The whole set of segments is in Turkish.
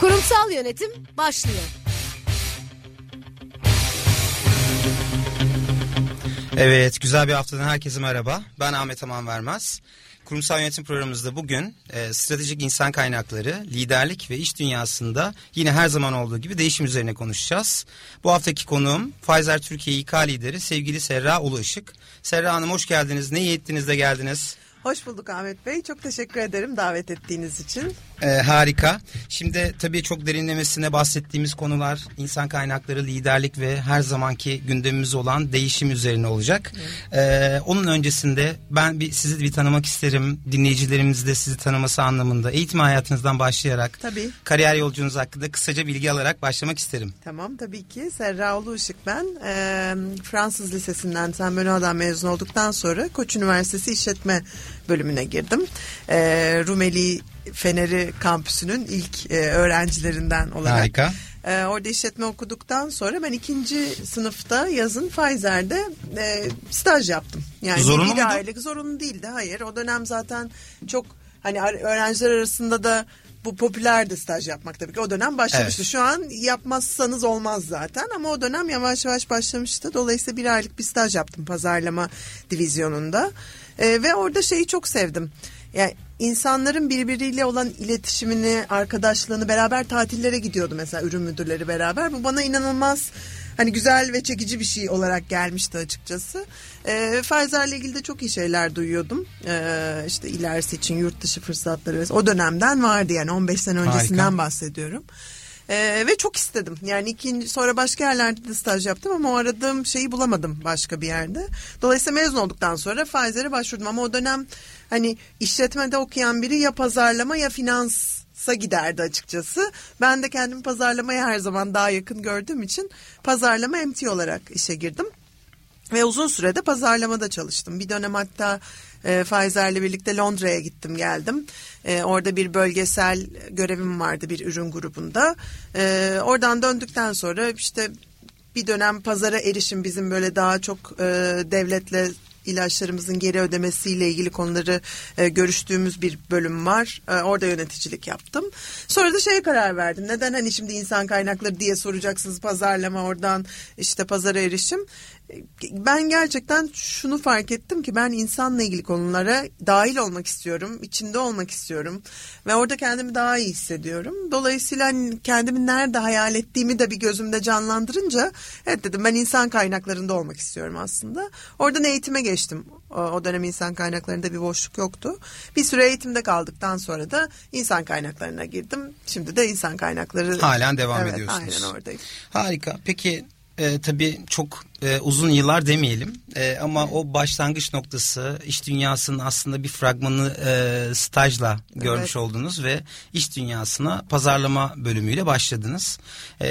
Kurumsal yönetim başlıyor. Evet, güzel bir haftadan herkese merhaba. Ben Ahmet Amanvermez. Kurumsal yönetim programımızda bugün stratejik insan kaynakları, liderlik ve iş dünyasında yine her zaman olduğu gibi değişim üzerine konuşacağız. Bu haftaki konuğum Pfizer Türkiye İK lideri sevgili Serra Ulu Işık. Serra Hanım hoş geldiniz. Ne iyi ettiniz de geldiniz. Hoş bulduk Ahmet Bey. Çok teşekkür ederim davet ettiğiniz için. Harika. Şimdi tabii çok derinlemesine bahsettiğimiz konular insan kaynakları, liderlik ve her zamanki gündemimiz olan değişim üzerine olacak. Evet. Onun öncesinde ben sizi bir tanımak isterim. Dinleyicilerimiz de sizi tanıması anlamında eğitim hayatınızdan başlayarak tabii kariyer yolculuğunuz hakkında kısaca bilgi alarak başlamak isterim. Tamam, tabii ki. Serra Ulu Işık ben. Fransız Lisesi'nden Saint Benoît'dan mezun olduktan sonra Koç Üniversitesi İşletme bölümüne girdim. Rumeli Feneri Kampüsü'nün ilk öğrencilerinden olarak. Harika. Orada işletme okuduktan sonra ben 2. sınıfta yazın Pfizer'de staj yaptım. Yani zorunlu muydu? Zorunlu değildi, hayır. O dönem zaten çok hani öğrenciler arasında da bu popülerdi staj yapmak tabii ki. O dönem başlamıştı. Evet. Şu an yapmazsanız olmaz zaten ama o dönem yavaş yavaş başlamıştı. Dolayısıyla 1 aylık bir staj yaptım pazarlama divizyonunda. Ve orada şeyi çok sevdim. Yani insanların birbiriyle olan iletişimini, arkadaşlığını, beraber tatillere gidiyordu mesela ürün müdürleri beraber. Bu bana inanılmaz hani güzel ve çekici bir şey olarak gelmişti açıkçası. Pfizer'le ilgili de çok iyi şeyler duyuyordum. İşte ilerisi için yurt dışı fırsatları o dönemden vardı yani 15 sene öncesinden Harika. Bahsediyorum. Ve çok istedim. Yani sonra başka yerlerde de staj yaptım ama o aradığım şeyi bulamadım başka bir yerde. Dolayısıyla mezun olduktan sonra Pfizer'e başvurdum ama o dönem hani işletmede okuyan biri ya pazarlama ya finansa giderdi açıkçası. Ben de kendimi pazarlamaya her zaman daha yakın gördüğüm için pazarlama MT olarak işe girdim. Ve uzun sürede pazarlamada çalıştım. Bir dönem hatta Pfizer'le birlikte Londra'ya gittim geldim. Orada bir bölgesel görevim vardı bir ürün grubunda. Oradan döndükten sonra işte bir dönem pazara erişim bizim böyle daha çok devletle ilaçlarımızın geri ödemesiyle ilgili konuları görüştüğümüz bir bölüm var. Orada yöneticilik yaptım. Sonra da karar verdim. Neden hani şimdi insan kaynakları diye soracaksınız pazarlama oradan işte pazara erişim. Ben gerçekten şunu fark ettim ki ben insanla ilgili konulara dahil olmak istiyorum, içinde olmak istiyorum ve orada kendimi daha iyi hissediyorum. Dolayısıyla kendimi nerede hayal ettiğimi de bir gözümde canlandırınca evet dedim ben insan kaynaklarında olmak istiyorum aslında. Oradan eğitime geçtim. O dönem insan kaynaklarında bir boşluk yoktu. Bir süre eğitimde kaldıktan sonra da insan kaynaklarına girdim. Şimdi de insan kaynakları halen devam ediyorsunuz. Aynen oradayım. Harika. Peki tabii çok uzun yıllar demeyelim ama o başlangıç noktası iş dünyasının aslında bir fragmanı stajla görmüş oldunuz ve iş dünyasına pazarlama bölümüyle başladınız.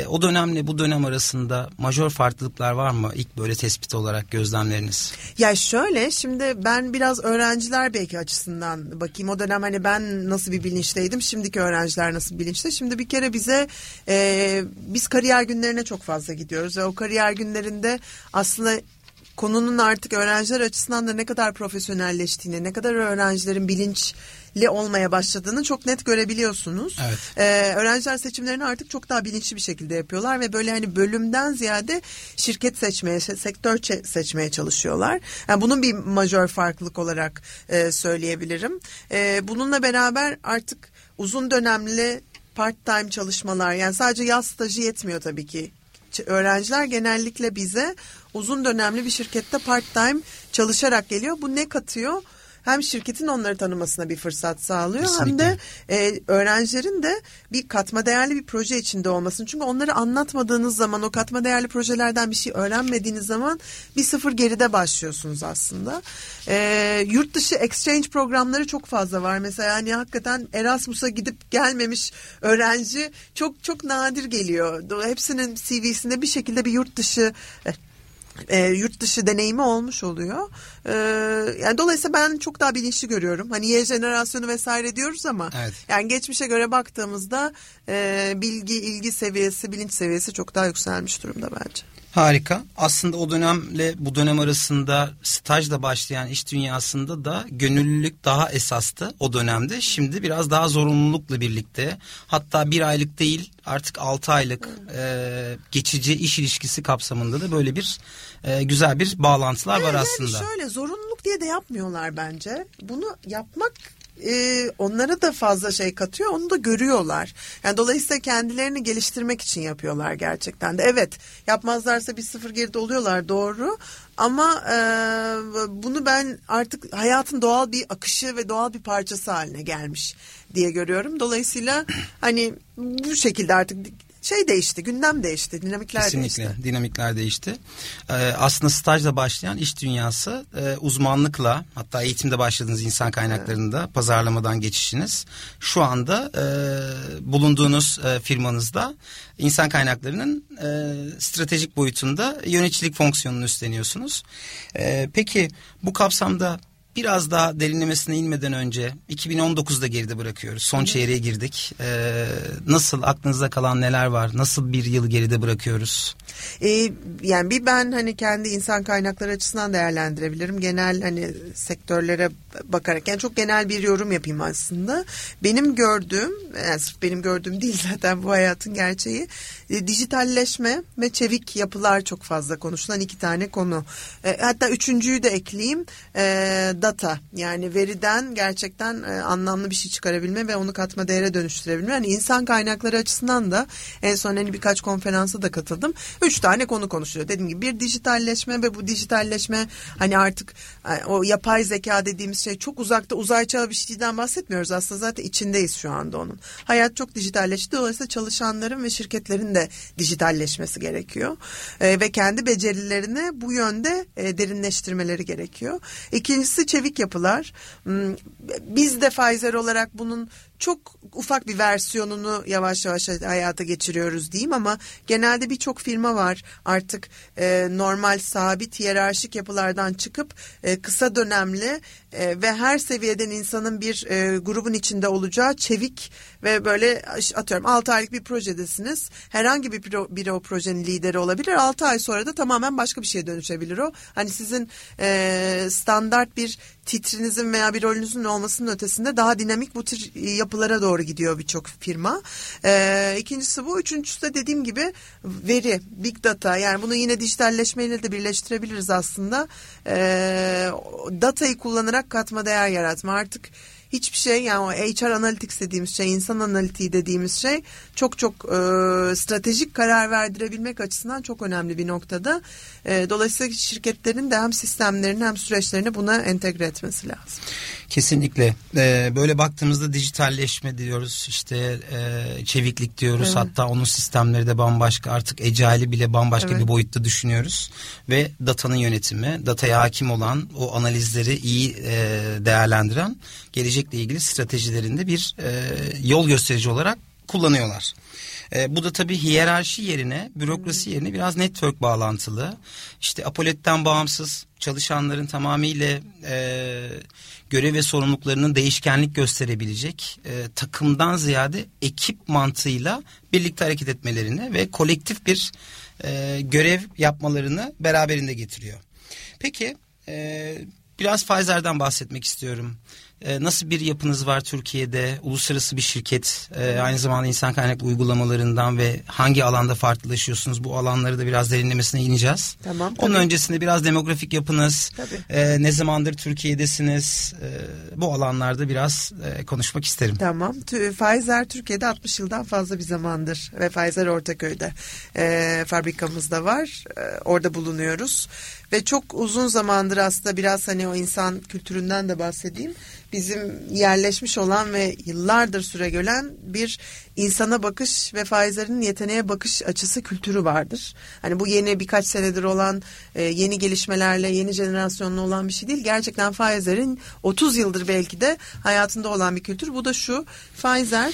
O dönemle bu dönem arasında majör farklılıklar var mı ilk böyle tespit olarak gözlemleriniz? Ya şöyle şimdi ben biraz öğrenciler belki açısından bakayım o dönem hani ben nasıl bir bilinçteydim şimdiki öğrenciler nasıl bilinçte şimdi bir kere bize biz kariyer günlerine çok fazla gidiyoruz ve o kariyer günlerinde aslında konunun artık öğrenciler açısından da ne kadar profesyonelleştiğini, ne kadar öğrencilerin bilinçli olmaya başladığını çok net görebiliyorsunuz. Evet. Öğrenciler seçimlerini artık çok daha bilinçli bir şekilde yapıyorlar ve böyle hani bölümden ziyade şirket seçmeye, sektör seçmeye çalışıyorlar. Yani bunun bir majör farklılık olarak söyleyebilirim. Bununla beraber artık uzun dönemli part-time çalışmalar, yani sadece yaz stajı yetmiyor tabii ki. Öğrenciler genellikle bize uzun dönemli bir şirkette part time çalışarak geliyor. Bu ne katıyor? hem şirketin onları tanımasına bir fırsat sağlıyor. Kesinlikle. Hem de öğrencilerin de bir katma değerli bir proje içinde olmasını. Çünkü onları anlatmadığınız zaman, o katma değerli projelerden bir şey öğrenmediğiniz zaman bir sıfır geride başlıyorsunuz aslında. Yurt dışı exchange programları çok fazla var. Mesela yani hakikaten Erasmus'a gidip gelmemiş öğrenci çok çok nadir geliyor. Hepsinin CV'sinde bir şekilde bir yurt dışı deneyimi olmuş oluyor. Yani dolayısıyla ben çok daha bilinçli görüyorum. Hani Y jenerasyonu vesaire diyoruz ama evet, yani geçmişe göre baktığımızda bilgi, ilgi seviyesi, bilinç seviyesi çok daha yükselmiş durumda bence. Harika. Aslında o dönemle bu dönem arasında stajla başlayan iş dünyasında da gönüllülük daha esastı o dönemde. Şimdi biraz daha zorunlulukla birlikte, hatta bir aylık değil artık 6 aylık geçici iş ilişkisi kapsamında da böyle bir güzel bir bağlantılar var yani aslında. Şöyle zorunluluk diye de yapmıyorlar bence. Bunu yapmak onlara da fazla şey katıyor, onu da görüyorlar. Yani dolayısıyla kendilerini geliştirmek için yapıyorlar gerçekten de. Evet, yapmazlarsa bir sıfır geride oluyorlar, doğru. Ama bunu ben artık hayatın doğal bir akışı ve doğal bir parçası haline gelmiş diye görüyorum. Dolayısıyla hani bu şekilde artık şey değişti, gündem değişti, dinamikler kesinlikle değişti. Dinamikler değişti. Aslında stajla başlayan iş dünyası uzmanlıkla, hatta eğitimde başladığınız insan kaynaklarında, evet, pazarlamadan geçişiniz şu anda bulunduğunuz firmanızda insan kaynaklarının stratejik boyutunda yöneticilik fonksiyonunu üstleniyorsunuz. Peki bu kapsamda biraz daha derinlemesine inmeden önce 2019'da geride bırakıyoruz. Son çeyreğe girdik. Nasıl, aklınızda kalan neler var? Nasıl bir yıl geride bırakıyoruz? Yani bir ben hani kendi insan kaynakları açısından değerlendirebilirim. Genel hani sektörlere bakarak, yani çok genel bir yorum yapayım aslında. Benim gördüğüm, yani sırf benim gördüğüm değil zaten bu hayatın gerçeği. Dijitalleşme ve çevik yapılar çok fazla konuşulan 2 tane konu. Hatta 3.'yü de ekleyeyim. Data, yani veriden gerçekten anlamlı bir şey çıkarabilme ve onu katma değere dönüştürebilme. Yani insan kaynakları açısından da en son hani birkaç konferansa da katıldım. 3 tane konu konuşuluyor. Dediğim gibi bir dijitalleşme ve bu dijitalleşme hani artık o yapay zeka dediğimiz şey çok uzakta, uzay çağı bir şeyden bahsetmiyoruz. Aslında zaten içindeyiz şu anda onun. Hayat çok dijitalleşti. Dolayısıyla çalışanların ve şirketlerin de dijitalleşmesi gerekiyor. Ve kendi becerilerini bu yönde derinleştirmeleri gerekiyor. İkincisi çevik yapılar. Biz de Pfizer olarak bunun çok ufak bir versiyonunu yavaş yavaş hayata geçiriyoruz diyeyim, ama genelde birçok firma var artık normal sabit hiyerarşik yapılardan çıkıp kısa dönemli ve her seviyeden insanın bir grubun içinde olacağı çevik ve böyle atıyorum 6 aylık bir projedesiniz. Herhangi biri o projenin lideri olabilir. 6 ay sonra da tamamen başka bir şeye dönüşebilir o. Hani sizin standart bir titrinizin veya bir rolünüzün olmasının ötesinde daha dinamik bu tür yapılara doğru gidiyor birçok firma. İkincisi bu. Üçüncüsü de dediğim gibi veri, big data. Yani bunu yine dijitalleşmeyle de birleştirebiliriz aslında. Datayı kullanarak katma değer yaratma. Artık hiçbir şey, yani o HR analytics dediğimiz şey, insan analitiği dediğimiz şey çok çok stratejik karar verdirebilmek açısından çok önemli bir noktada. Dolayısıyla şirketlerin de hem sistemlerini hem süreçlerini buna entegre etmesi lazım. Kesinlikle. Böyle baktığımızda dijitalleşme diyoruz, işte çeviklik diyoruz, evet, hatta onun sistemleri de bambaşka, artık ecaili bile bambaşka, evet, bir boyutta düşünüyoruz ve datanın yönetimi, dataya hakim olan, o analizleri iyi değerlendiren, gelecekle ilgili stratejilerinde bir yol gösterici olarak kullanıyorlar. Bu da tabii hiyerarşi yerine, bürokrasi yerine biraz network bağlantılı. İşte apoletten bağımsız, çalışanların tamamıyla görev ve sorumluluklarının değişkenlik gösterebilecek, takımdan ziyade ekip mantığıyla birlikte hareket etmelerini ve kolektif bir görev yapmalarını beraberinde getiriyor. Peki biraz Pfizer'den bahsetmek istiyorum. Nasıl bir yapınız var Türkiye'de? Uluslararası bir şirket, aynı zamanda insan kaynaklı uygulamalarından ve hangi alanda farklılaşıyorsunuz? Bu alanları da biraz derinlemesine ineceğiz. Tamam. Onun öncesinde biraz demografik yapınız, ne zamandır Türkiye'desiniz? Bu alanlarda biraz konuşmak isterim. Tamam. Pfizer Türkiye'de 60 yıldan fazla bir zamandır ve Pfizer Ortaköy'de fabrikamız da var. Orada bulunuyoruz. Ve çok uzun zamandır aslında biraz hani o insan kültüründen de bahsedeyim. Bizim yerleşmiş olan ve yıllardır süregölen bir insana bakış ve Pfizer'in yeteneğe bakış açısı kültürü vardır. Hani bu yeni birkaç senedir olan yeni gelişmelerle, yeni jenerasyonla olan bir şey değil. Gerçekten Pfizer'in 30 yıldır belki de hayatında olan bir kültür. Bu da şu: Pfizer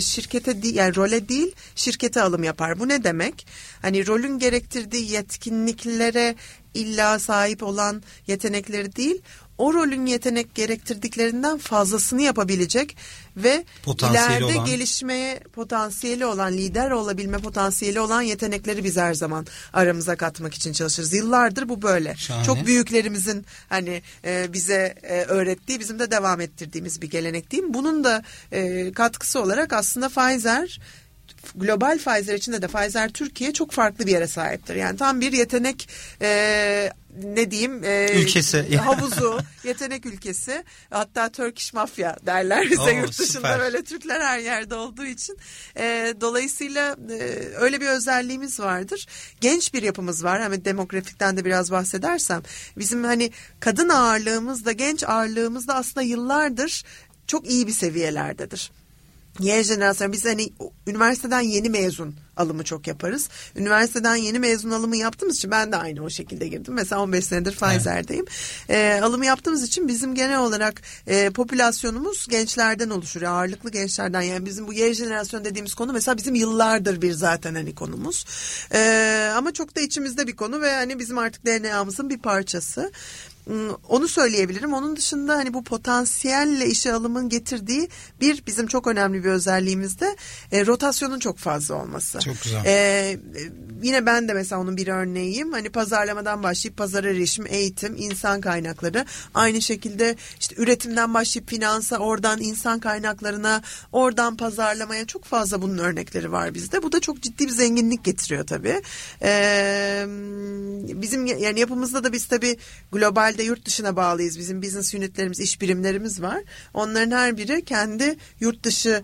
şirkete değil, yani role değil, şirkete alım yapar. Bu ne demek? Hani rolün gerektirdiği yetkinliklere illa sahip olan yetenekleri değil, o rolün yetenek gerektirdiklerinden fazlasını yapabilecek ve ileride gelişmeye potansiyeli olan, lider olabilme potansiyeli olan yetenekleri biz her zaman aramıza katmak için çalışırız. Yıllardır bu böyle. Şahane. Çok büyüklerimizin hani bize öğrettiği, bizim de devam ettirdiğimiz bir gelenek diyeyim. Bunun da katkısı olarak aslında Pfizer, global Pfizer içinde de Pfizer Türkiye çok farklı bir yere sahiptir. Yani tam bir yetenek ülkesi. Havuzu, yetenek ülkesi. Hatta Turkish Mafia derler bize yurt dışında. Süper. Böyle Türkler her yerde olduğu için. Dolayısıyla öyle bir özelliğimiz vardır. Genç bir yapımız var. Hani demografikten de biraz bahsedersem. Bizim hani kadın ağırlığımız da genç ağırlığımız da aslında yıllardır çok iyi bir seviyelerdedir. Yeni jenerasyon, biz hani üniversiteden yeni mezun alımı çok yaparız. Üniversiteden yeni mezun alımı yaptığımız için ben de aynı o şekilde girdim. Mesela 15 senedir Pfizer'deyim. Evet. Alımı yaptığımız için bizim genel olarak popülasyonumuz gençlerden oluşur. Ağırlıklı gençlerden, yani bizim bu Y jenerasyon dediğimiz konu mesela bizim yıllardır bir zaten hani konumuz. Ama çok da içimizde bir konu ve hani bizim artık DNA'mızın bir parçası. Onu söyleyebilirim. Onun dışında hani bu potansiyelle işe alımın getirdiği bir bizim çok önemli bir özelliğimiz de rotasyonun çok fazla olması. Çok güzel. Yine ben de mesela onun bir örneğiyim. Hani pazarlamadan başlayıp pazar erişim, eğitim, insan kaynakları. Aynı şekilde işte üretimden başlayıp finansa, oradan insan kaynaklarına, oradan pazarlamaya, çok fazla bunun örnekleri var bizde. Bu da çok ciddi bir zenginlik getiriyor tabii. Bizim yani yapımızda da biz tabii global de yurt dışına bağlıyız. Bizim business unitlerimiz, iş birimlerimiz var. Onların her biri kendi yurt dışı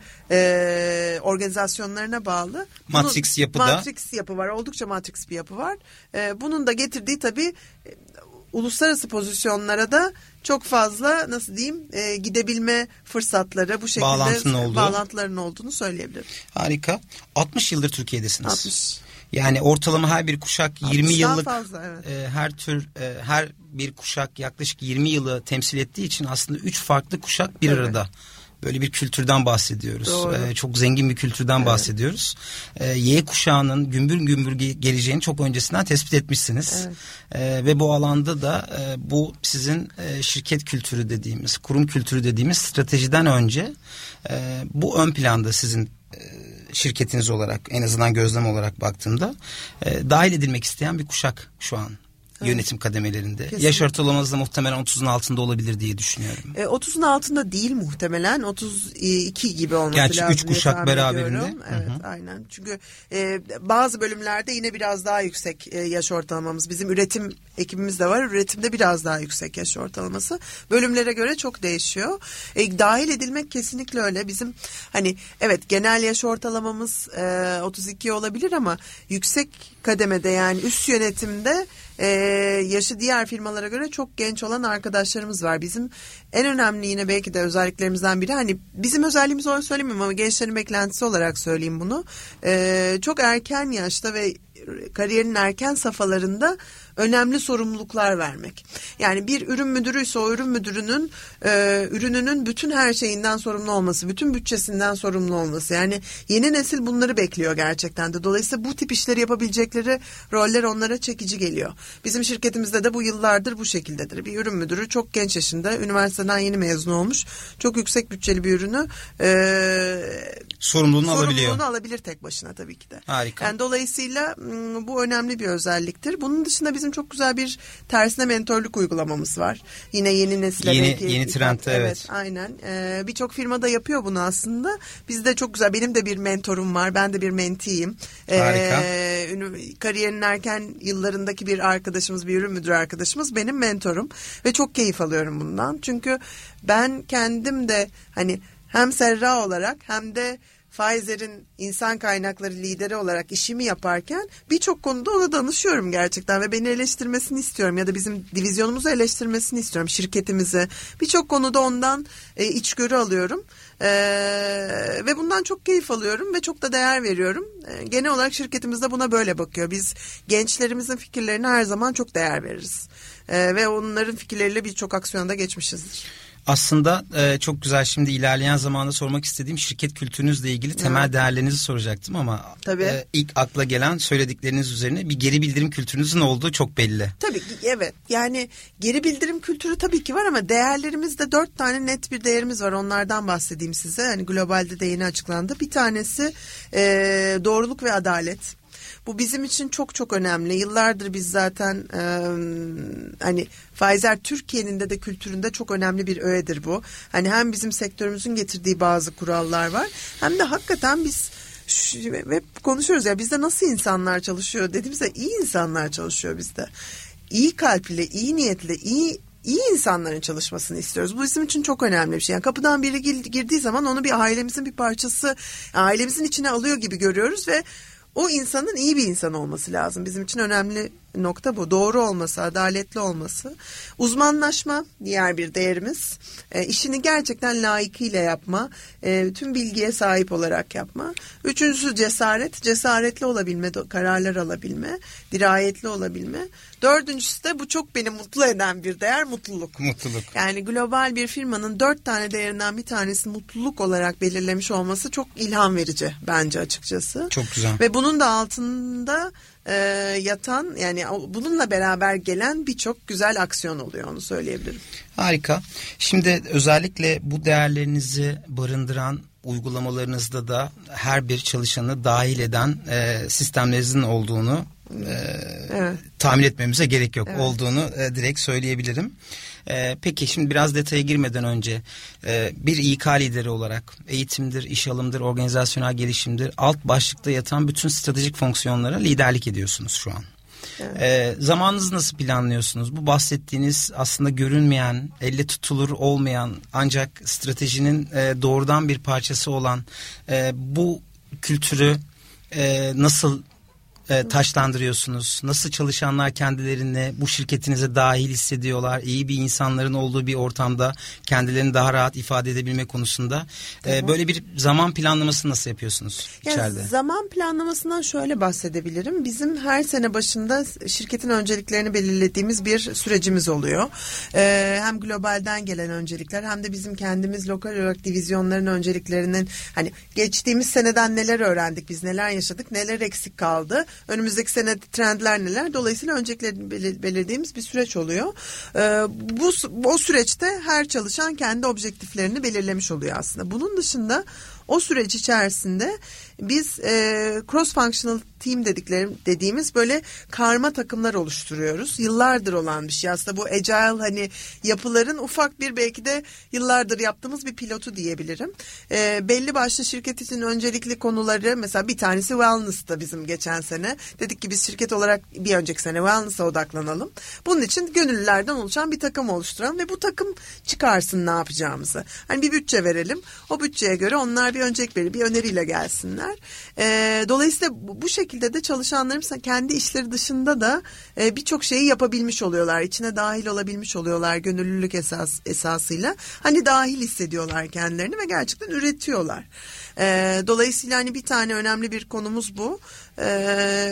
organizasyonlarına bağlı. Matrix yapıda. Matrix yapı var. Oldukça matrix bir yapı var. Bunun da getirdiği tabii uluslararası pozisyonlara da çok fazla nasıl diyeyim gidebilme fırsatları, bu şekilde bağlantıların olduğunu söyleyebilirim. Harika. 60 yıldır Türkiye'desiniz. 60. Yani ortalama her bir kuşak 20 yıllık fazla, evet. Her bir kuşak yaklaşık 20 yılı temsil ettiği için aslında 3 farklı kuşak bir arada. Böyle bir kültürden bahsediyoruz. Çok zengin bir kültürden bahsediyoruz. Y kuşağının gümbür gümbür geleceğini çok öncesinden tespit etmişsiniz. Evet. Ve bu alanda da bu sizin şirket kültürü dediğimiz, kurum kültürü dediğimiz stratejiden önce bu ön planda sizin şirketiniz olarak, en azından gözlem olarak baktığımda dahil edilmek isteyen bir kuşak şu an. Evet. Yönetim kademelerinde. Kesinlikle. Yaş ortalamanız da muhtemelen 30'un altında olabilir diye düşünüyorum. 30'un altında değil muhtemelen. 32 gibi olması gerçi lazım. Gerçi 3 kuşak beraberinde. Ediyorum. Evet. Hı-hı. Aynen. Çünkü bazı bölümlerde yine biraz daha yüksek yaş ortalamamız. Bizim üretim ekibimiz de var. Üretimde biraz daha yüksek yaş ortalaması. Bölümlere göre çok değişiyor. Dahil edilmek kesinlikle öyle. Bizim hani evet genel yaş ortalamamız 32 olabilir ama yüksek kademede, yani üst yönetimde yaşı diğer firmalara göre çok genç olan arkadaşlarımız var. Bizim en önemli yine belki de özelliklerimizden biri, hani bizim özelliğimiz olarak söylemiyorum ama gençlerin beklentisi olarak söyleyeyim bunu. Çok erken yaşta ve kariyerin erken safhalarında önemli sorumluluklar vermek. Yani bir ürün müdürüyse o ürün müdürünün ürününün bütün her şeyinden sorumlu olması, bütün bütçesinden sorumlu olması. Yani yeni nesil bunları bekliyor gerçekten de. Dolayısıyla bu tip işleri yapabilecekleri roller onlara çekici geliyor. Bizim şirketimizde de bu yıllardır bu şekildedir. Bir ürün müdürü çok genç yaşında, üniversiteden yeni mezun olmuş, çok yüksek bütçeli bir ürünü sorumluluğunu alabilir tek başına tabii ki de. Harika. Yani dolayısıyla bu önemli bir özelliktir. Bunun dışında bizim çok güzel bir tersine mentorluk uygulamamız var. Yine yeni nesile yeni trend, evet. Aynen. Birçok firma da yapıyor bunu aslında. Bizde çok güzel. Benim de bir mentorum var. Ben de bir mentiyim. Harika. Kariyerin erken yıllarındaki bir arkadaşımız, bir ürün müdürü arkadaşımız benim mentorum ve çok keyif alıyorum bundan. Çünkü ben kendim de hani hem Serra olarak hem de Pfizer'in insan kaynakları lideri olarak işimi yaparken birçok konuda ona danışıyorum gerçekten ve beni eleştirmesini istiyorum ya da bizim divizyonumuzu eleştirmesini istiyorum, şirketimizi. Birçok konuda ondan içgörü alıyorum ve bundan çok keyif alıyorum ve çok da değer veriyorum. Genel olarak şirketimiz de buna böyle bakıyor. Biz gençlerimizin fikirlerine her zaman çok değer veririz ve onların fikirleriyle birçok aksiyonda geçmişizdir. Aslında çok güzel, şimdi ilerleyen zamanda sormak istediğim şirket kültürünüzle ilgili temel değerlerinizi soracaktım ama ilk akla gelen söyledikleriniz üzerine bir geri bildirim kültürünüzün olduğu çok belli. Tabii ki, evet, yani geri bildirim kültürü tabii ki var ama değerlerimizde 4 tane net bir değerimiz var, onlardan bahsedeyim size. Yani globalde de yeni açıklandı. Bir tanesi doğruluk ve adalet. Bu bizim için çok çok önemli. Yıllardır biz zaten hani Pfizer Türkiye'nin de kültüründe çok önemli bir öğedir bu. Hani hem bizim sektörümüzün getirdiği bazı kurallar var hem de hakikaten biz hep konuşuyoruz ya, bizde nasıl insanlar çalışıyor dediğimizde iyi insanlar çalışıyor bizde. İyi kalple, iyi niyetle, iyi insanların çalışmasını istiyoruz. Bu bizim için çok önemli bir şey. Yani kapıdan biri girdiği zaman onu bir ailemizin bir parçası, ailemizin içine alıyor gibi görüyoruz ve o insanın iyi bir insan olması lazım. Bizim için önemli nokta bu. Doğru olması, adaletli olması. Uzmanlaşma diğer bir değerimiz. İşini gerçekten layıkıyla yapma. Tüm bilgiye sahip olarak yapma. 3. cesaret. Cesaretli olabilme, kararlar alabilme, dirayetli olabilme. 4. de bu çok beni mutlu eden bir değer, mutluluk. Mutluluk. Yani global bir firmanın 4 tane değerinden bir tanesi mutluluk olarak belirlemiş olması çok ilham verici bence açıkçası. Çok güzel. Ve bunun da altında yatan, yani bununla beraber gelen birçok güzel aksiyon oluyor, onu söyleyebilirim. Harika. Şimdi özellikle bu değerlerinizi barındıran uygulamalarınızda da her bir çalışanı dahil eden sistemlerinizin olduğunu tahmin etmemize gerek yok, olduğunu direkt söyleyebilirim. Peki şimdi biraz detaya girmeden önce bir İK lideri olarak eğitimdir, iş alımdır, organizasyonel gelişimdir, alt başlıkta yatan bütün stratejik fonksiyonlara liderlik ediyorsunuz şu an. Evet. Zamanınızı nasıl planlıyorsunuz? Bu bahsettiğiniz aslında görünmeyen, elle tutulur olmayan ancak stratejinin doğrudan bir parçası olan bu kültürü nasıl taşlandırıyorsunuz? Nasıl çalışanlar kendilerini bu şirketinize dahil hissediyorlar? İyi bir insanların olduğu bir ortamda kendilerini daha rahat ifade edebilme konusunda. Tamam. Böyle bir zaman planlaması nasıl yapıyorsunuz içeride? Yani zaman planlamasından şöyle bahsedebilirim. Bizim her sene başında şirketin önceliklerini belirlediğimiz bir sürecimiz oluyor. Hem globalden gelen öncelikler hem de bizim kendimiz lokal olarak divizyonların önceliklerinin, hani geçtiğimiz seneden neler öğrendik biz, neler yaşadık, neler eksik kaldı, önümüzdeki sene trendler neler? Dolayısıyla öncelikle belirlediğimiz bir süreç oluyor. O süreçte her çalışan kendi objektiflerini belirlemiş oluyor aslında. Bunun dışında o süreç içerisinde biz cross functional team dediğimiz böyle karma takımlar oluşturuyoruz. Yıllardır olan bir şey aslında bu agile, hani yapıların ufak bir, belki de yıllardır yaptığımız bir pilotu diyebilirim. Belli başlı şirket için öncelikli konuları, mesela bir tanesi wellness'ta bizim geçen sene. Dedik ki biz şirket olarak bir önceki sene wellness'a odaklanalım. Bunun için gönüllülerden oluşan bir takım oluşturalım ve bu takım çıkarsın ne yapacağımızı. Hani bir bütçe verelim. O bütçeye göre onlar bir öncelik verir, bir öneriyle gelsinler. Dolayısıyla bu şekilde de çalışanlarımız kendi işleri dışında da birçok şeyi yapabilmiş oluyorlar. İçine dahil olabilmiş oluyorlar gönüllülük esasıyla. Hani dahil hissediyorlar kendilerini ve gerçekten üretiyorlar. Dolayısıyla hani bir tane önemli bir konumuz bu.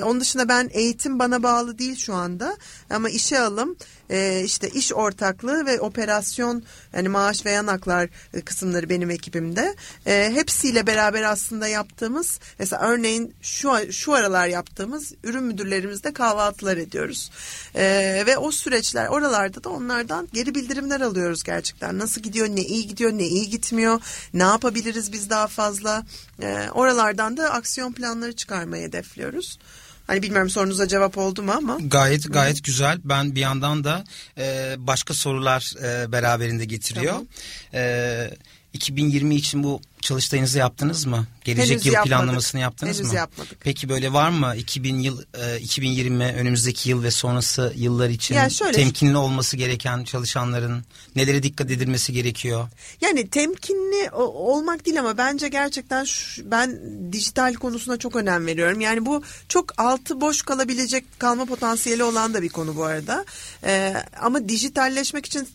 Onun dışında ben eğitim bana bağlı değil şu anda ama işe alım, işte iş ortaklığı ve operasyon, yani maaş ve yanaklar kısımları benim ekibimde. Hepsiyle beraber aslında yaptığımız, mesela örneğin şu aralar yaptığımız ürün müdürlerimizle kahvaltılar ediyoruz. Ve o süreçler, oralarda da onlardan geri bildirimler alıyoruz gerçekten. Nasıl gidiyor, ne iyi gidiyor, ne iyi gitmiyor, ne yapabiliriz biz daha fazla. Oralardan da aksiyon planları çıkarmayı hedefliyoruz. Hani bilmiyorum sorunuza cevap oldu mu ama. Gayet güzel. Ben bir yandan da başka sorular beraberinde getiriyor. Tamam. 2020 için bu çalıştayınızı yaptınız mı? Gelecek henüz yıl yapmadık. Planlamasını yaptınız henüz mı? Henüz yapmadık. Peki böyle var mı 2020 önümüzdeki yıl ve sonrası yıllar için temkinli olması gereken çalışanların nelere dikkat edilmesi gerekiyor? Yani temkinli olmak değil ama bence gerçekten ben dijital konusuna çok önem veriyorum. Yani bu çok altı boş kalma potansiyeli olan da bir konu bu arada. Ama dijitalleşmek için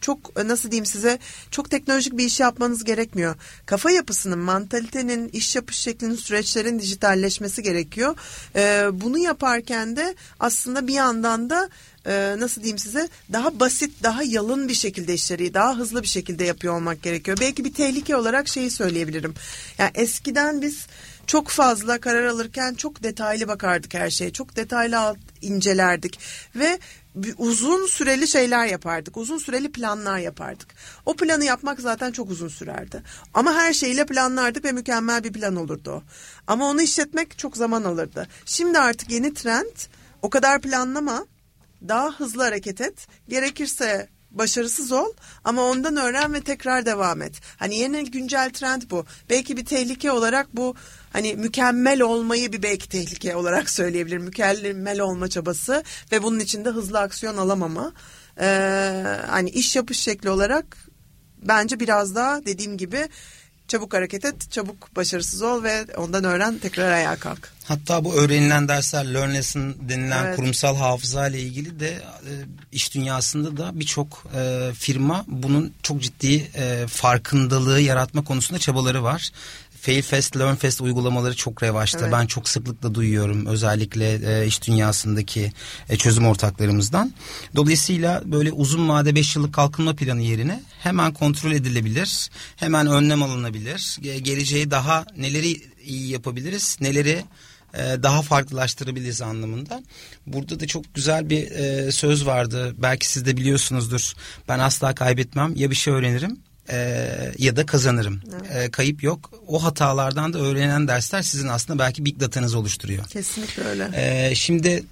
çok nasıl diyeyim size çok teknolojik bir iş yapmanız gerekmiyor. Kafa yapısının, mantalitenin, iş yapış şeklinin, süreçlerin dijitalleşmesi gerekiyor. Bunu yaparken de aslında bir yandan da nasıl diyeyim size daha basit, daha yalın bir şekilde işleri daha hızlı bir şekilde yapıyor olmak gerekiyor. Belki bir tehlike olarak şeyi söyleyebilirim. Yani eskiden biz çok fazla karar alırken çok detaylı bakardık her şeye. Çok detaylı incelerdik ve uzun süreli şeyler yapardık. Uzun süreli planlar yapardık. O planı yapmak zaten çok uzun sürerdi. Ama her şeyle planlardık ve mükemmel bir plan olurdu o. Ama onu işletmek çok zaman alırdı. Şimdi artık yeni trend o kadar planlama, daha hızlı hareket et. Gerekirse başarısız ol ama ondan öğren ve tekrar devam et. Hani yeni güncel trend bu. Belki bir tehlike olarak bu hani mükemmel olmayı bir belki tehlike olarak söyleyebilirim. Mükemmel olma çabası ve bunun içinde hızlı aksiyon alamama. Hani iş yapış şekli olarak bence biraz daha dediğim gibi çabuk hareket et, çabuk başarısız ol ve ondan öğren, tekrar ayağa kalk. Hatta bu öğrenilen dersler learn lesson denilen kurumsal hafıza ile ilgili de iş dünyasında da birçok firma bunun çok ciddi farkındalığı yaratma konusunda çabaları var. Fail Fast, Learn Fast uygulamaları çok revaçta. Evet. Ben çok sıklıkla duyuyorum özellikle iş dünyasındaki çözüm ortaklarımızdan. Dolayısıyla böyle uzun vade 5 yıllık kalkınma planı yerine hemen kontrol edilebilir, hemen önlem alınabilir. Geleceğe daha neleri iyi yapabiliriz, neleri daha farklılaştırabiliriz anlamında. Burada da çok güzel bir söz vardı. Belki siz de biliyorsunuzdur. Ben asla kaybetmem, ya bir şey öğrenirim ya da kazanırım. Evet. Kayıp yok. O hatalardan da öğrenen dersler sizin aslında belki big datanızı oluşturuyor. Kesinlikle öyle. Şimdi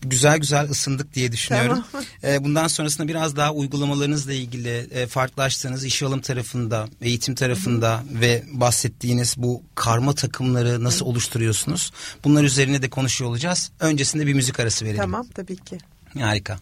güzel güzel ısındık diye düşünüyorum. Tamam. Bundan sonrasında biraz daha uygulamalarınızla ilgili farklılaştığınız işe alım tarafında, eğitim tarafında ve bahsettiğiniz bu karma takımları nasıl oluşturuyorsunuz? Bunlar üzerine de konuşuyor olacağız. Öncesinde bir müzik arası verelim. Tamam, tabii ki. Harika.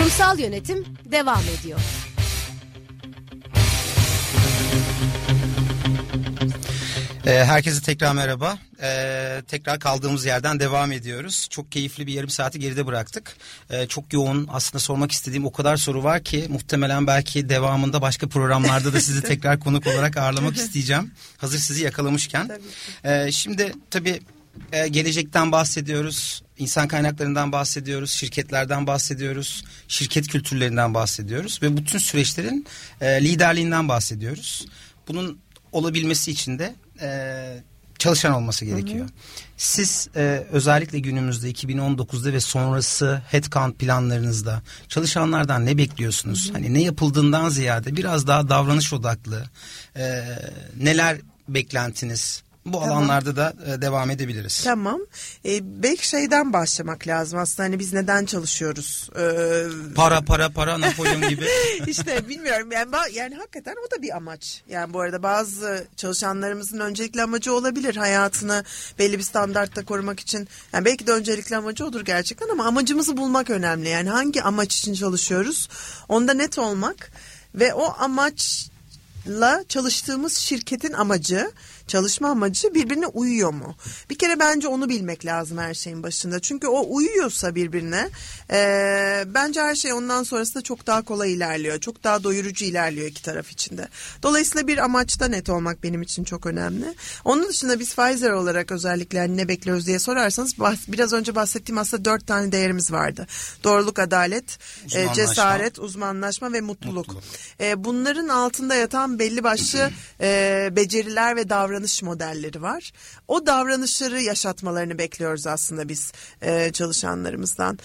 Kurumsal yönetim devam ediyor. Herkese tekrar merhaba. Tekrar kaldığımız yerden devam ediyoruz. Çok keyifli bir yarım saati geride bıraktık. Çok yoğun, aslında sormak istediğim o kadar soru var ki muhtemelen belki devamında başka programlarda da sizi tekrar konuk olarak ağırlamak isteyeceğim. Hazır sizi yakalamışken. Şimdi tabii gelecekten bahsediyoruz, insan kaynaklarından bahsediyoruz, şirketlerden bahsediyoruz, şirket kültürlerinden bahsediyoruz ve bütün süreçlerin liderliğinden bahsediyoruz. Bunun olabilmesi için de çalışan olması gerekiyor. Hı hı. Siz özellikle günümüzde 2019'da ve sonrası headcount planlarınızda çalışanlardan ne bekliyorsunuz? Hı hı. Hani ne yapıldığından ziyade biraz daha davranış odaklı neler beklentiniz? Bu alanlarda da devam edebiliriz. Tamam. Belki şeyden başlamak lazım aslında. Hani biz neden çalışıyoruz? Para Napolyon gibi. İşte bilmiyorum. Yani hakikaten o da bir amaç. Yani bu arada bazı çalışanlarımızın öncelikli amacı olabilir. Hayatını belli bir standartta korumak için. Yani belki de öncelikli amacı odur gerçekten ama amacımızı bulmak önemli. Yani hangi amaç için çalışıyoruz? Onda net olmak ve o amaçla çalıştığımız şirketin amacı, çalışma amacı birbirine uyuyor mu? Bir kere bence onu bilmek lazım her şeyin başında. Çünkü o uyuyorsa birbirine bence her şey ondan sonrası da çok daha kolay ilerliyor. Çok daha doyurucu ilerliyor iki taraf içinde. Dolayısıyla bir amaçta net olmak benim için çok önemli. Onun dışında biz Pfizer olarak özellikle ne bekliyoruz diye sorarsanız biraz önce bahsettiğim aslında 4 tane değerimiz vardı. Doğruluk, adalet, uzmanlaşma, cesaret, uzmanlaşma ve mutluluk. Bunların altında yatan belli başlı beceriler ve davranış modelleri var. O davranışları yaşatmalarını bekliyoruz aslında biz çalışanlarımızdan.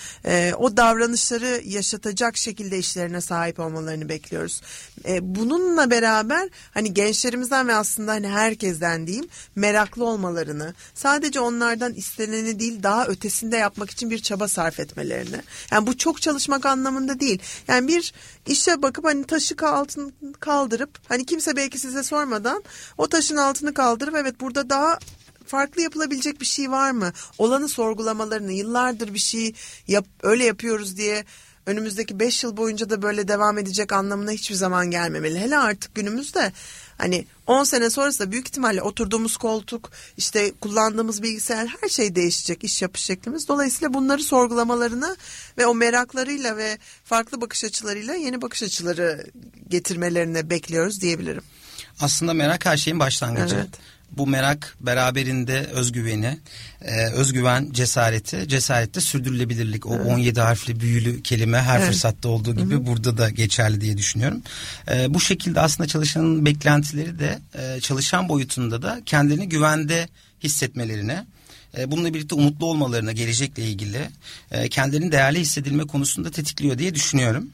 O davranışları yaşatacak şekilde işlerine sahip olmalarını bekliyoruz. Bununla beraber hani gençlerimizden ve aslında hani herkesten diyeyim meraklı olmalarını, sadece onlardan isteneni değil daha ötesinde yapmak için bir çaba sarf etmelerini. Yani bu çok çalışmak anlamında değil. Yani bir işe bakıp hani taşı altını kaldırıp hani kimse belki size sormadan o taşın altını kaldırıp evet burada daha farklı yapılabilecek bir şey var mı? Olanı sorgulamalarını, yıllardır bir şey öyle yapıyoruz diye önümüzdeki 5 yıl boyunca da böyle devam edecek anlamına hiçbir zaman gelmemeli. Hele artık günümüzde hani 10 sene sonrası da büyük ihtimalle oturduğumuz koltuk, işte kullandığımız bilgisayar, her şey değişecek, iş yapış şeklimiz. Dolayısıyla bunları sorgulamalarını ve o meraklarıyla ve farklı bakış açılarıyla yeni bakış açıları getirmelerini bekliyoruz diyebilirim. Aslında merak her şeyin başlangıcı. Evet. Bu merak beraberinde özgüveni, özgüven cesareti, cesarette sürdürülebilirlik. O evet. 17 harfli büyülü kelime her evet. fırsatta olduğu gibi Hı-hı. burada da geçerli diye düşünüyorum. Bu şekilde aslında çalışanın beklentileri de çalışan boyutunda da kendini güvende hissetmelerine, bununla birlikte umutlu olmalarına, gelecekle ilgili kendilerini değerli hissedilme konusunda tetikliyor diye düşünüyorum.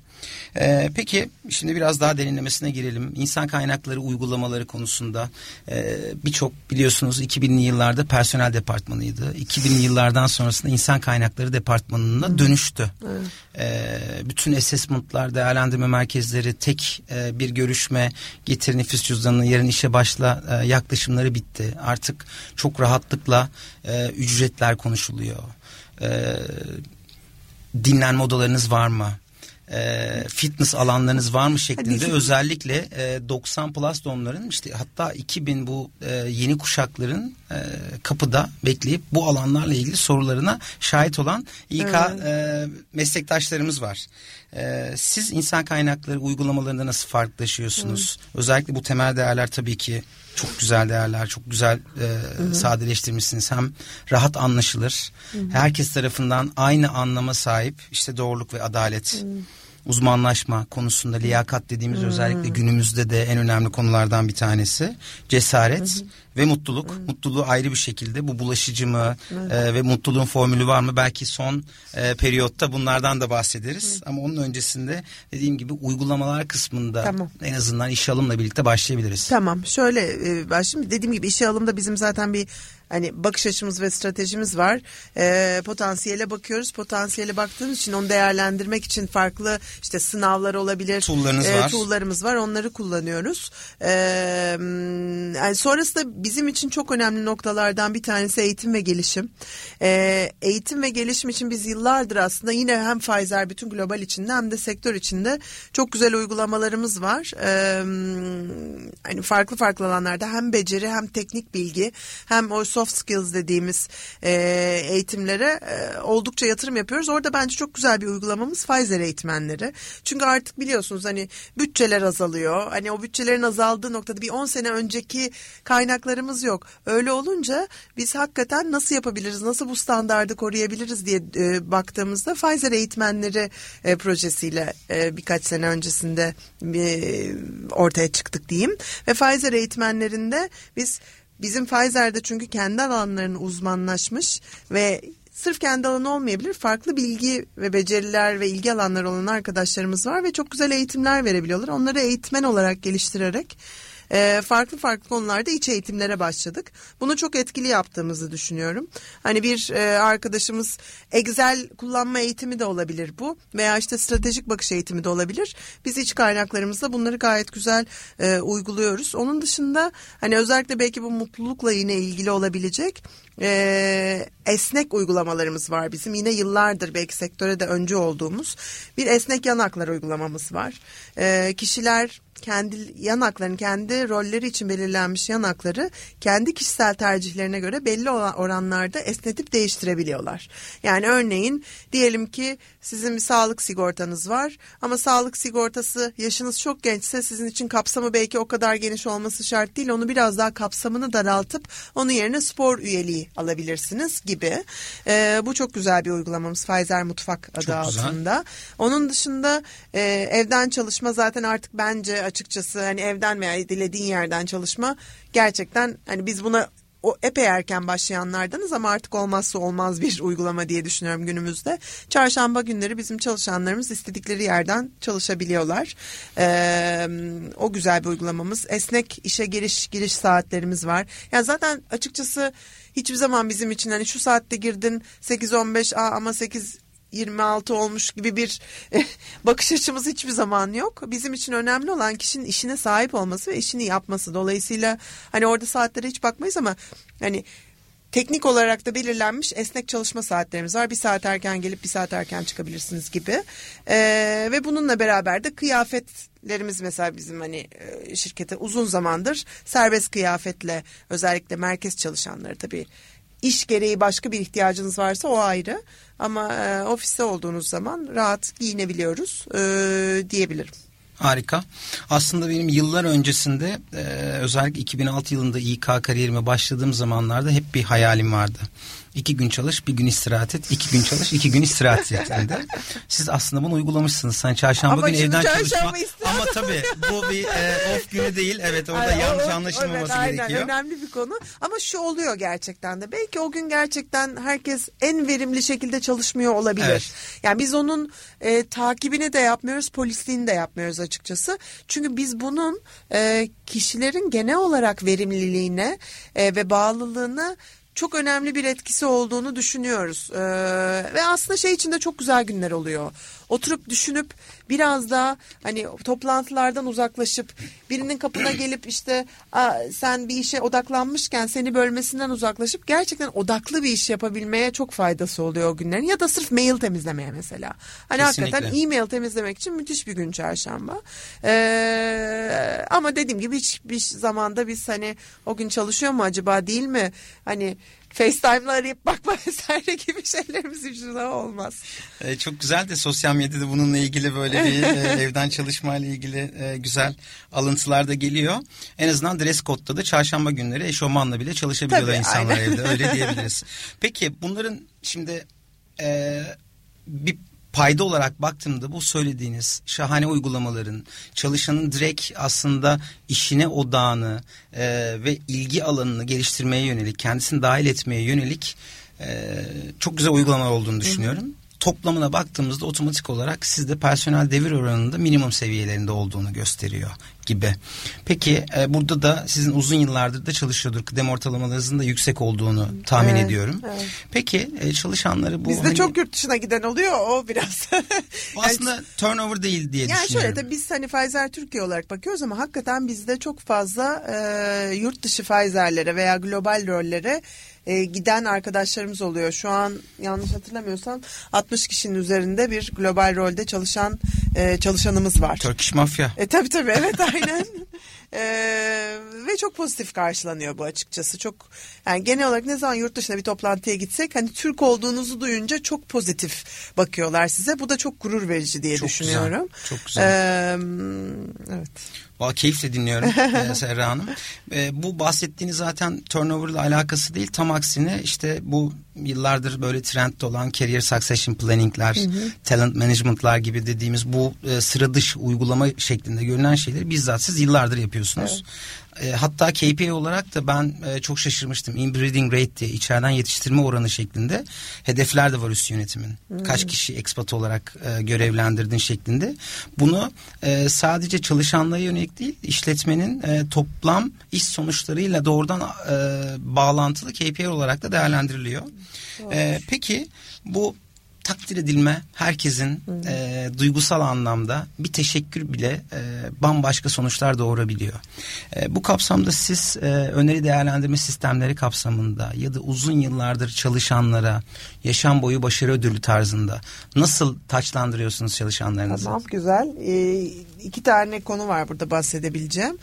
Peki şimdi biraz daha derinlemesine girelim. İnsan kaynakları uygulamaları konusunda birçok biliyorsunuz 2000'li yıllarda personel departmanıydı. 2000'li yıllardan sonrasında insan kaynakları departmanına dönüştü. Evet. Bütün assessment'lar, değerlendirme merkezleri, tek bir görüşme, getir nüfus cüzdanını, yarın işe başla yaklaşımları bitti. Artık çok rahatlıkla ücretler konuşuluyor. Dinlenme odalarınız var mı? Fitness alanlarınız var mı şeklinde özellikle 90 plus doğumların işte hatta 2000 bu yeni kuşakların kapıda bekleyip bu alanlarla ilgili sorularına şahit olan İK evet. Meslektaşlarımız var. Siz insan kaynakları uygulamalarında nasıl farklılaşıyorsunuz? Evet. Özellikle bu temel değerler tabii ki çok güzel değerler, çok güzel sadeleştirmişsiniz. Hem rahat anlaşılır, Hı-hı. herkes tarafından aynı anlama sahip işte doğruluk ve adalet, Hı-hı. uzmanlaşma konusunda liyakat dediğimiz Hı-hı. özellikle günümüzde de en önemli konulardan bir tanesi. Cesaret Hı-hı. ve mutluluk. Hı-hı. Mutluluğu ayrı bir şekilde bu bulaşıcı mı ve mutluluğun formülü var mı? Belki son periyotta bunlardan da bahsederiz. Hı-hı. Ama onun öncesinde dediğim gibi uygulamalar kısmında tamam. en azından işe alımla birlikte başlayabiliriz. Tamam şöyle başlayayım. Dediğim gibi işe alımda bizim zaten bir hani bakış açımız ve stratejimiz var. Potansiyele bakıyoruz. Potansiyele baktığımız için onu değerlendirmek için farklı işte sınavlar olabilir. Tool'larımız var. Onları kullanıyoruz. Yani sonrasında bizim için çok önemli noktalardan bir tanesi eğitim ve gelişim. Eğitim ve gelişim için biz yıllardır aslında yine hem Pfizer bütün global içinde hem de sektör içinde çok güzel uygulamalarımız var. Hani farklı alanlarda hem beceri hem teknik bilgi hem o soft skills dediğimiz eğitimlere oldukça yatırım yapıyoruz. Orada bence çok güzel bir uygulamamız Pfizer eğitmenleri. Çünkü artık biliyorsunuz hani bütçeler azalıyor. Hani o bütçelerin azaldığı noktada bir 10 sene önceki kaynaklarımız yok. Öyle olunca biz hakikaten nasıl yapabiliriz, nasıl bu standardı koruyabiliriz diye baktığımızda Pfizer eğitmenleri projesiyle birkaç sene öncesinde ortaya çıktık diyeyim. Ve Pfizer eğitmenlerinde bizim Pfizer'de çünkü kendi alanlarını uzmanlaşmış ve sırf kendi alanı olmayabilir, farklı bilgi ve beceriler ve ilgi alanları olan arkadaşlarımız var ve çok güzel eğitimler verebiliyorlar. Onları eğitmen olarak geliştirerek farklı konularda iç eğitimlere başladık. Bunu çok etkili yaptığımızı düşünüyorum. Hani bir arkadaşımız Excel kullanma eğitimi de olabilir bu veya işte stratejik bakış eğitimi de olabilir. Biz iç kaynaklarımızda bunları gayet güzel uyguluyoruz. Onun dışında hani özellikle belki bu mutlulukla yine ilgili olabilecek esnek uygulamalarımız var bizim. Yine yıllardır belki sektöre de öncü olduğumuz bir esnek yanaklar uygulamamız var. Kişiler kendi yanaklarını, kendi rolleri için belirlenmiş yanakları kendi kişisel tercihlerine göre belli oranlarda esnetip değiştirebiliyorlar. Yani örneğin diyelim ki sizin bir sağlık sigortanız var ama sağlık sigortası yaşınız çok gençse sizin için kapsamı belki o kadar geniş olması şart değil. Onu biraz daha kapsamını daraltıp onun yerine spor üyeliği alabilirsiniz gibi. Bu çok güzel bir uygulamamız Pfizer Mutfak adı çok altında. Güzel. Onun dışında evden çalışma zaten artık bence açıkçası hani evden veya dilediğin yerden çalışma gerçekten hani biz buna epey erken başlayanlardanız ama artık olmazsa olmaz bir uygulama diye düşünüyorum günümüzde. Çarşamba günleri bizim çalışanlarımız istedikleri yerden çalışabiliyorlar. O güzel bir uygulamamız. Esnek işe giriş saatlerimiz var. Yani zaten açıkçası hiçbir zaman bizim için hani şu saatte girdin 8:15 ama 8:26 olmuş gibi bir bakış açımız hiçbir zaman yok. Bizim için önemli olan kişinin işine sahip olması ve işini yapması. Dolayısıyla hani orada saatlere hiç bakmayız ama hani teknik olarak da belirlenmiş esnek çalışma saatlerimiz var. Bir saat erken gelip bir saat erken çıkabilirsiniz gibi. Ve bununla beraber de kıyafetlerimiz mesela bizim hani şirkete uzun zamandır serbest kıyafetle özellikle merkez çalışanları tabii. İş gereği başka bir ihtiyacınız varsa o ayrı ama ofiste olduğunuz zaman rahat giyinebiliyoruz diyebilirim. Harika. Aslında benim yıllar öncesinde özellikle 2006 yılında İK kariyerime başladığım zamanlarda hep bir hayalim vardı. 2 gün çalış, 1 gün istirahat et. 2 gün çalış, 2 gün istirahat et. Yani siz aslında bunu uygulamışsınız. Sen çarşamba ama günü evden çalışma. Ama tabii bu bir off günü değil. Evet, orada aynen, yanlış anlaşılmaması gerekiyor. Önemli bir konu. Ama şu oluyor gerçekten de. Belki o gün gerçekten herkes en verimli şekilde çalışmıyor olabilir. Evet. Yani biz onun takibini de yapmıyoruz, polisliğini de yapmıyoruz açıkçası. Çünkü biz bunun kişilerin genel olarak verimliliğine ve bağlılığına çok önemli bir etkisi olduğunu düşünüyoruz. Ve aslında şey içinde çok güzel günler oluyor. Oturup düşünüp biraz daha hani toplantılardan uzaklaşıp birinin kapına gelip işte sen bir işe odaklanmışken seni bölmesinden uzaklaşıp gerçekten odaklı bir iş yapabilmeye çok faydası oluyor o günlerin. Ya da sırf mail temizlemeye mesela. Hani kesinlikle. Hakikaten e-mail temizlemek için müthiş bir gün çarşamba. Ama dediğim gibi hiçbir zamanda biz hani o gün çalışıyor mu acaba değil mi? Hani FaceTime'la arayıp bakma vesaire gibi şeylerimiz için olmaz. Çok güzel de sosyal medyada bununla ilgili böyle bir evden çalışmayla ilgili güzel alıntılar da geliyor. En azından dress code'da da çarşamba günleri eşofmanla bile çalışabiliyorlar. Tabii, insanlar aynen. Evde öyle diyebiliriz. Peki bunların şimdi bir payda olarak baktığımda bu söylediğiniz şahane uygulamaların çalışanın direkt aslında işine odağını ve ilgi alanını geliştirmeye yönelik kendisini dahil etmeye yönelik çok güzel uygulamalar olduğunu düşünüyorum. toplamına baktığımızda otomatik olarak sizde personel devir oranında minimum seviyelerinde olduğunu gösteriyor gibi. Peki burada da sizin uzun yıllardır da çalışıyordur. Kıdem ortalamalarınızın da yüksek olduğunu tahmin ediyorum. Evet. Peki çalışanları bu... Bizde hani... çok yurt dışına giden oluyor o biraz. O aslında yani, turnover değil diye yani düşünüyorum. Yani şöyle de biz hani Pfizer Türkiye olarak bakıyoruz ama hakikaten bizde çok fazla yurt dışı Pfizer'lere veya global rollere giden arkadaşlarımız oluyor. Şu an yanlış hatırlamıyorsam 60 kişinin üzerinde bir global rolde çalışan çalışanımız var. Turkish Mafia. Tabii evet aynen. Ve çok pozitif karşılanıyor bu açıkçası. Çok yani genel olarak ne zaman yurt dışına bir toplantıya gitsek hani Türk olduğunuzu duyunca çok pozitif bakıyorlar size. Bu da çok gurur verici diye çok düşünüyorum. Güzel, çok güzel. Evet. Valla keyifle dinliyorum Serra Hanım. Bu bahsettiğiniz zaten turnover ile alakası değil. Tam aksine işte bu yıllardır böyle trendde olan career succession planning'ler, talent management'lar gibi dediğimiz bu sıra dışı uygulama şeklinde görünen şeyleri bizzat siz yıllardır yapıyorsunuz. Evet. Hatta KPI olarak da ben çok şaşırmıştım. Inbreeding rate diye içeriden yetiştirme oranı şeklinde hedefler de var üst yönetimin. Hmm. Kaç kişi expat olarak görevlendirdin şeklinde. Bunu sadece çalışanlara yönelik değil, işletmenin toplam iş sonuçlarıyla doğrudan bağlantılı KPI olarak da değerlendiriliyor. Peki bu takdir edilme herkesin duygusal anlamda bir teşekkür bile bambaşka sonuçlar doğurabiliyor. Bu kapsamda siz öneri değerlendirme sistemleri kapsamında ya da uzun yıllardır çalışanlara yaşam boyu başarı ödülü tarzında nasıl taçlandırıyorsunuz çalışanlarınızı? Tamam, güzel. İki tane konu var burada bahsedebileceğim.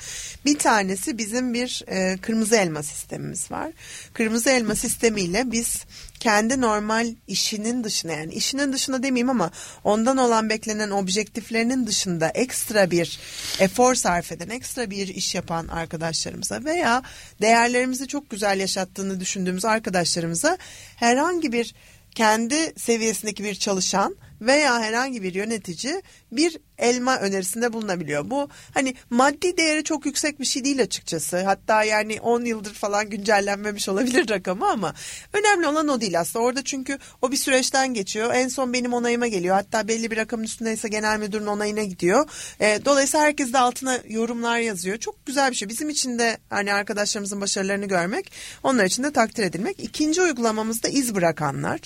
Bir tanesi bizim bir kırmızı elma sistemimiz var. Kırmızı elma sistemiyle biz kendi normal işinin dışına yani işinin dışına demeyeyim ama ondan olan beklenen objektiflerinin dışında ekstra bir efor sarf eden, ekstra bir iş yapan arkadaşlarımıza veya değerlerimizi çok güzel yaşattığını düşündüğümüz arkadaşlarımıza herhangi bir kendi seviyesindeki bir çalışan veya herhangi bir yönetici bir elma önerisinde bulunabiliyor. Bu hani maddi değeri çok yüksek bir şey değil açıkçası. Hatta yani 10 yıldır falan güncellenmemiş olabilir rakamı ama önemli olan o değil aslında. Orada çünkü o bir süreçten geçiyor. En son benim onayıma geliyor. Hatta belli bir rakamın üstündeyse genel müdürün onayına gidiyor. Dolayısıyla herkes de altına yorumlar yazıyor. Çok güzel bir şey. Bizim için de hani arkadaşlarımızın başarılarını görmek, onlar için de takdir edilmek. İkinci uygulamamızda iz bırakanlar.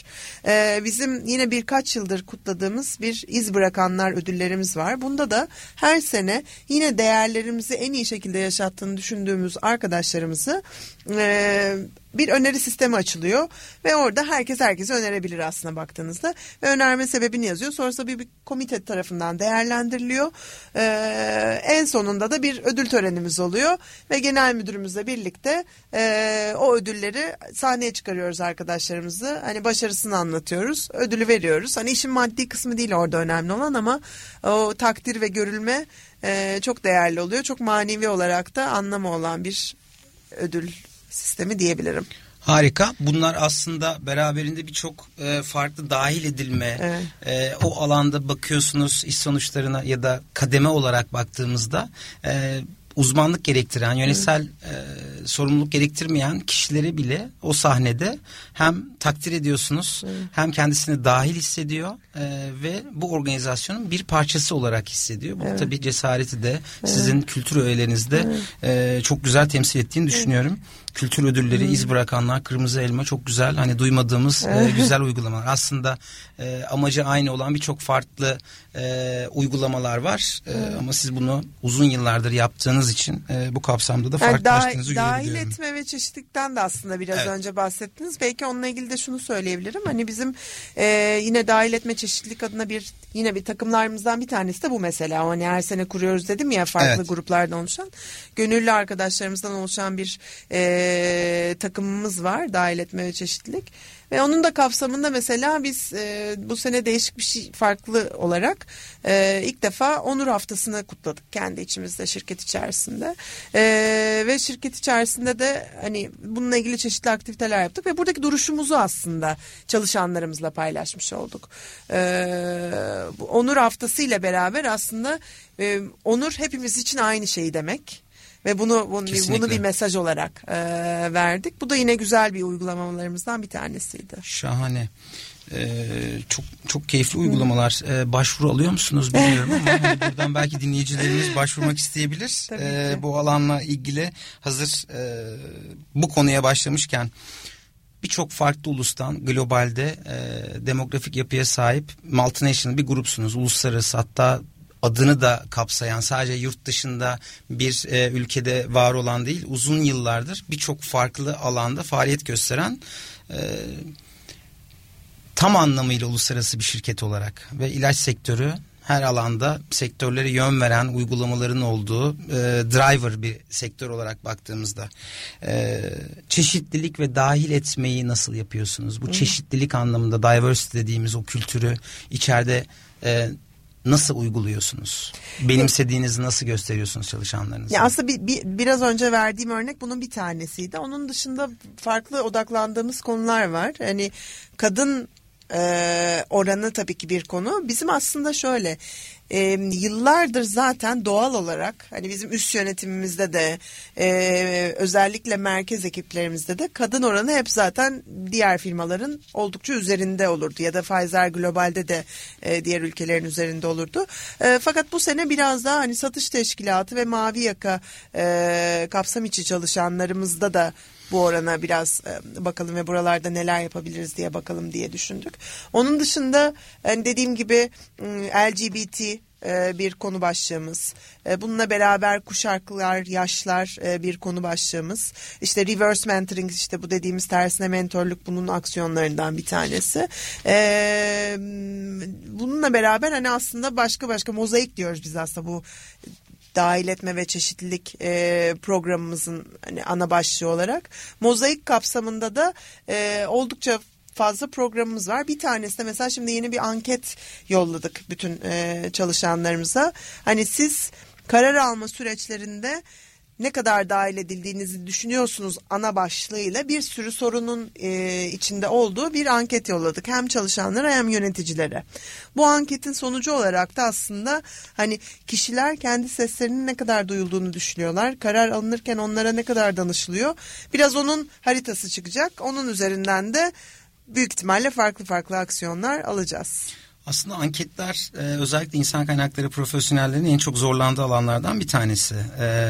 Bizim yine birkaç yıldır kutladığımız bir iz bırakanlar ödüllerimiz var. Bunda da her sene yine değerlerimizi en iyi şekilde yaşattığını düşündüğümüz arkadaşlarımızı bir öneri sistemi açılıyor ve orada herkes herkese önerebilir aslında baktığınızda ve önerme sebebini yazıyor. Sonrasında bir komite tarafından değerlendiriliyor. En sonunda da bir ödül törenimiz oluyor ve genel müdürümüzle birlikte o ödülleri sahneye çıkarıyoruz arkadaşlarımızı. Hani başarısını anlatıyoruz, ödülü veriyoruz. Hani işin maddi kısmı değil orada önemli olan ama o takdir ve görülme çok değerli oluyor. Çok manevi olarak da anlamı olan bir ödül sistemi diyebilirim. Harika. Bunlar aslında beraberinde birçok farklı dahil edilme, evet. O alanda bakıyorsunuz iş sonuçlarına ya da kademe olarak baktığımızda uzmanlık gerektiren, yönetsel sorumluluk gerektirmeyen kişileri bile o sahnede hem takdir ediyorsunuz, hem kendisini dahil hissediyor ve bu organizasyonun bir parçası olarak hissediyor. Bu tabii cesareti de sizin kültür öğelerinizde çok güzel temsil ettiğini düşünüyorum. Kültür ödülleri, iz bırakanlar, kırmızı elma çok güzel. Hani duymadığımız güzel uygulamalar. Aslında amacı aynı olan birçok farklı uygulamalar var. Ama siz bunu uzun yıllardır yaptığınız için bu kapsamda da farklılaştığınızı görüyorum. Dahil etme ve çeşitlikten de aslında biraz önce bahsettiniz. Belki onunla ilgili de şunu söyleyebilirim. Hani bizim yine dahil etme çeşitlilik adına bir takımlarımızdan bir tanesi de bu mesela. Hani her sene kuruyoruz dedim ya farklı gruplardan oluşan. Gönüllü arkadaşlarımızdan oluşan bir takımımız var, dahil etme ve çeşitlilik ve onun da kapsamında mesela biz bu sene değişik bir şey farklı olarak ilk defa Onur Haftası'nı kutladık kendi içimizde şirket içerisinde ve şirket içerisinde de hani bununla ilgili çeşitli aktiviteler yaptık ve buradaki duruşumuzu aslında çalışanlarımızla paylaşmış olduk. Bu Onur Haftası ile beraber aslında onur hepimiz için aynı şey demek. Ve bunu bir mesaj olarak verdik. Bu da yine güzel bir uygulamalarımızdan bir tanesiydi. Şahane. Çok keyifli uygulamalar. Başvuru alıyor musunuz bilmiyorum ama hani buradan belki dinleyicilerimiz başvurmak isteyebilir. Bu alanla ilgili hazır bu konuya başlamışken birçok farklı ulustan globalde demografik yapıya sahip multinational bir grupsunuz. Uluslararası, hatta adını da kapsayan, sadece yurt dışında bir ülkede var olan değil, uzun yıllardır birçok farklı alanda faaliyet gösteren tam anlamıyla uluslararası bir şirket olarak ve ilaç sektörü her alanda sektörlere yön veren uygulamaların olduğu driver bir sektör olarak baktığımızda çeşitlilik ve dahil etmeyi nasıl yapıyorsunuz? Bu çeşitlilik anlamında diversity dediğimiz o kültürü içeride nasıl uyguluyorsunuz? Benimsediğinizi nasıl gösteriyorsunuz çalışanlarınıza? Ya aslında biraz önce verdiğim örnek bunun bir tanesiydi. Onun dışında farklı odaklandığımız konular var. Hani kadın oranı tabii ki bir konu. Bizim aslında şöyle yıllardır zaten doğal olarak hani bizim üst yönetimimizde de özellikle merkez ekiplerimizde de kadın oranı hep zaten diğer firmaların oldukça üzerinde olurdu ya da Pfizer globalde de diğer ülkelerin üzerinde olurdu. Fakat bu sene biraz daha hani satış teşkilatı ve mavi yaka kapsam içi çalışanlarımızda da bu orana biraz bakalım ve buralarda neler yapabiliriz diye bakalım diye düşündük. Onun dışında hani dediğim gibi LGBT bir konu başlığımız. Bununla beraber kuşaklar, yaşlar bir konu başlığımız. İşte reverse mentoring, işte bu dediğimiz tersine mentorluk, bunun aksiyonlarından bir tanesi. Bununla beraber hani aslında başka mozaik diyoruz biz aslında bu dahil etme ve çeşitlilik programımızın hani ana başlığı olarak. Mozaik kapsamında da oldukça fazla programımız var. Bir tanesi de mesela şimdi yeni bir anket yolladık bütün çalışanlarımıza. Hani siz karar alma süreçlerinde ne kadar dahil edildiğinizi düşünüyorsunuz ana başlığıyla bir sürü sorunun içinde olduğu bir anket yolladık. Hem çalışanlara hem yöneticilere. Bu anketin sonucu olarak da aslında hani kişiler kendi seslerinin ne kadar duyulduğunu düşünüyorlar. Karar alınırken onlara ne kadar danışılıyor. Biraz onun haritası çıkacak. Onun üzerinden de büyük ihtimalle farklı aksiyonlar alacağız. Aslında anketler özellikle insan kaynakları profesyonellerinin en çok zorlandığı alanlardan bir tanesi.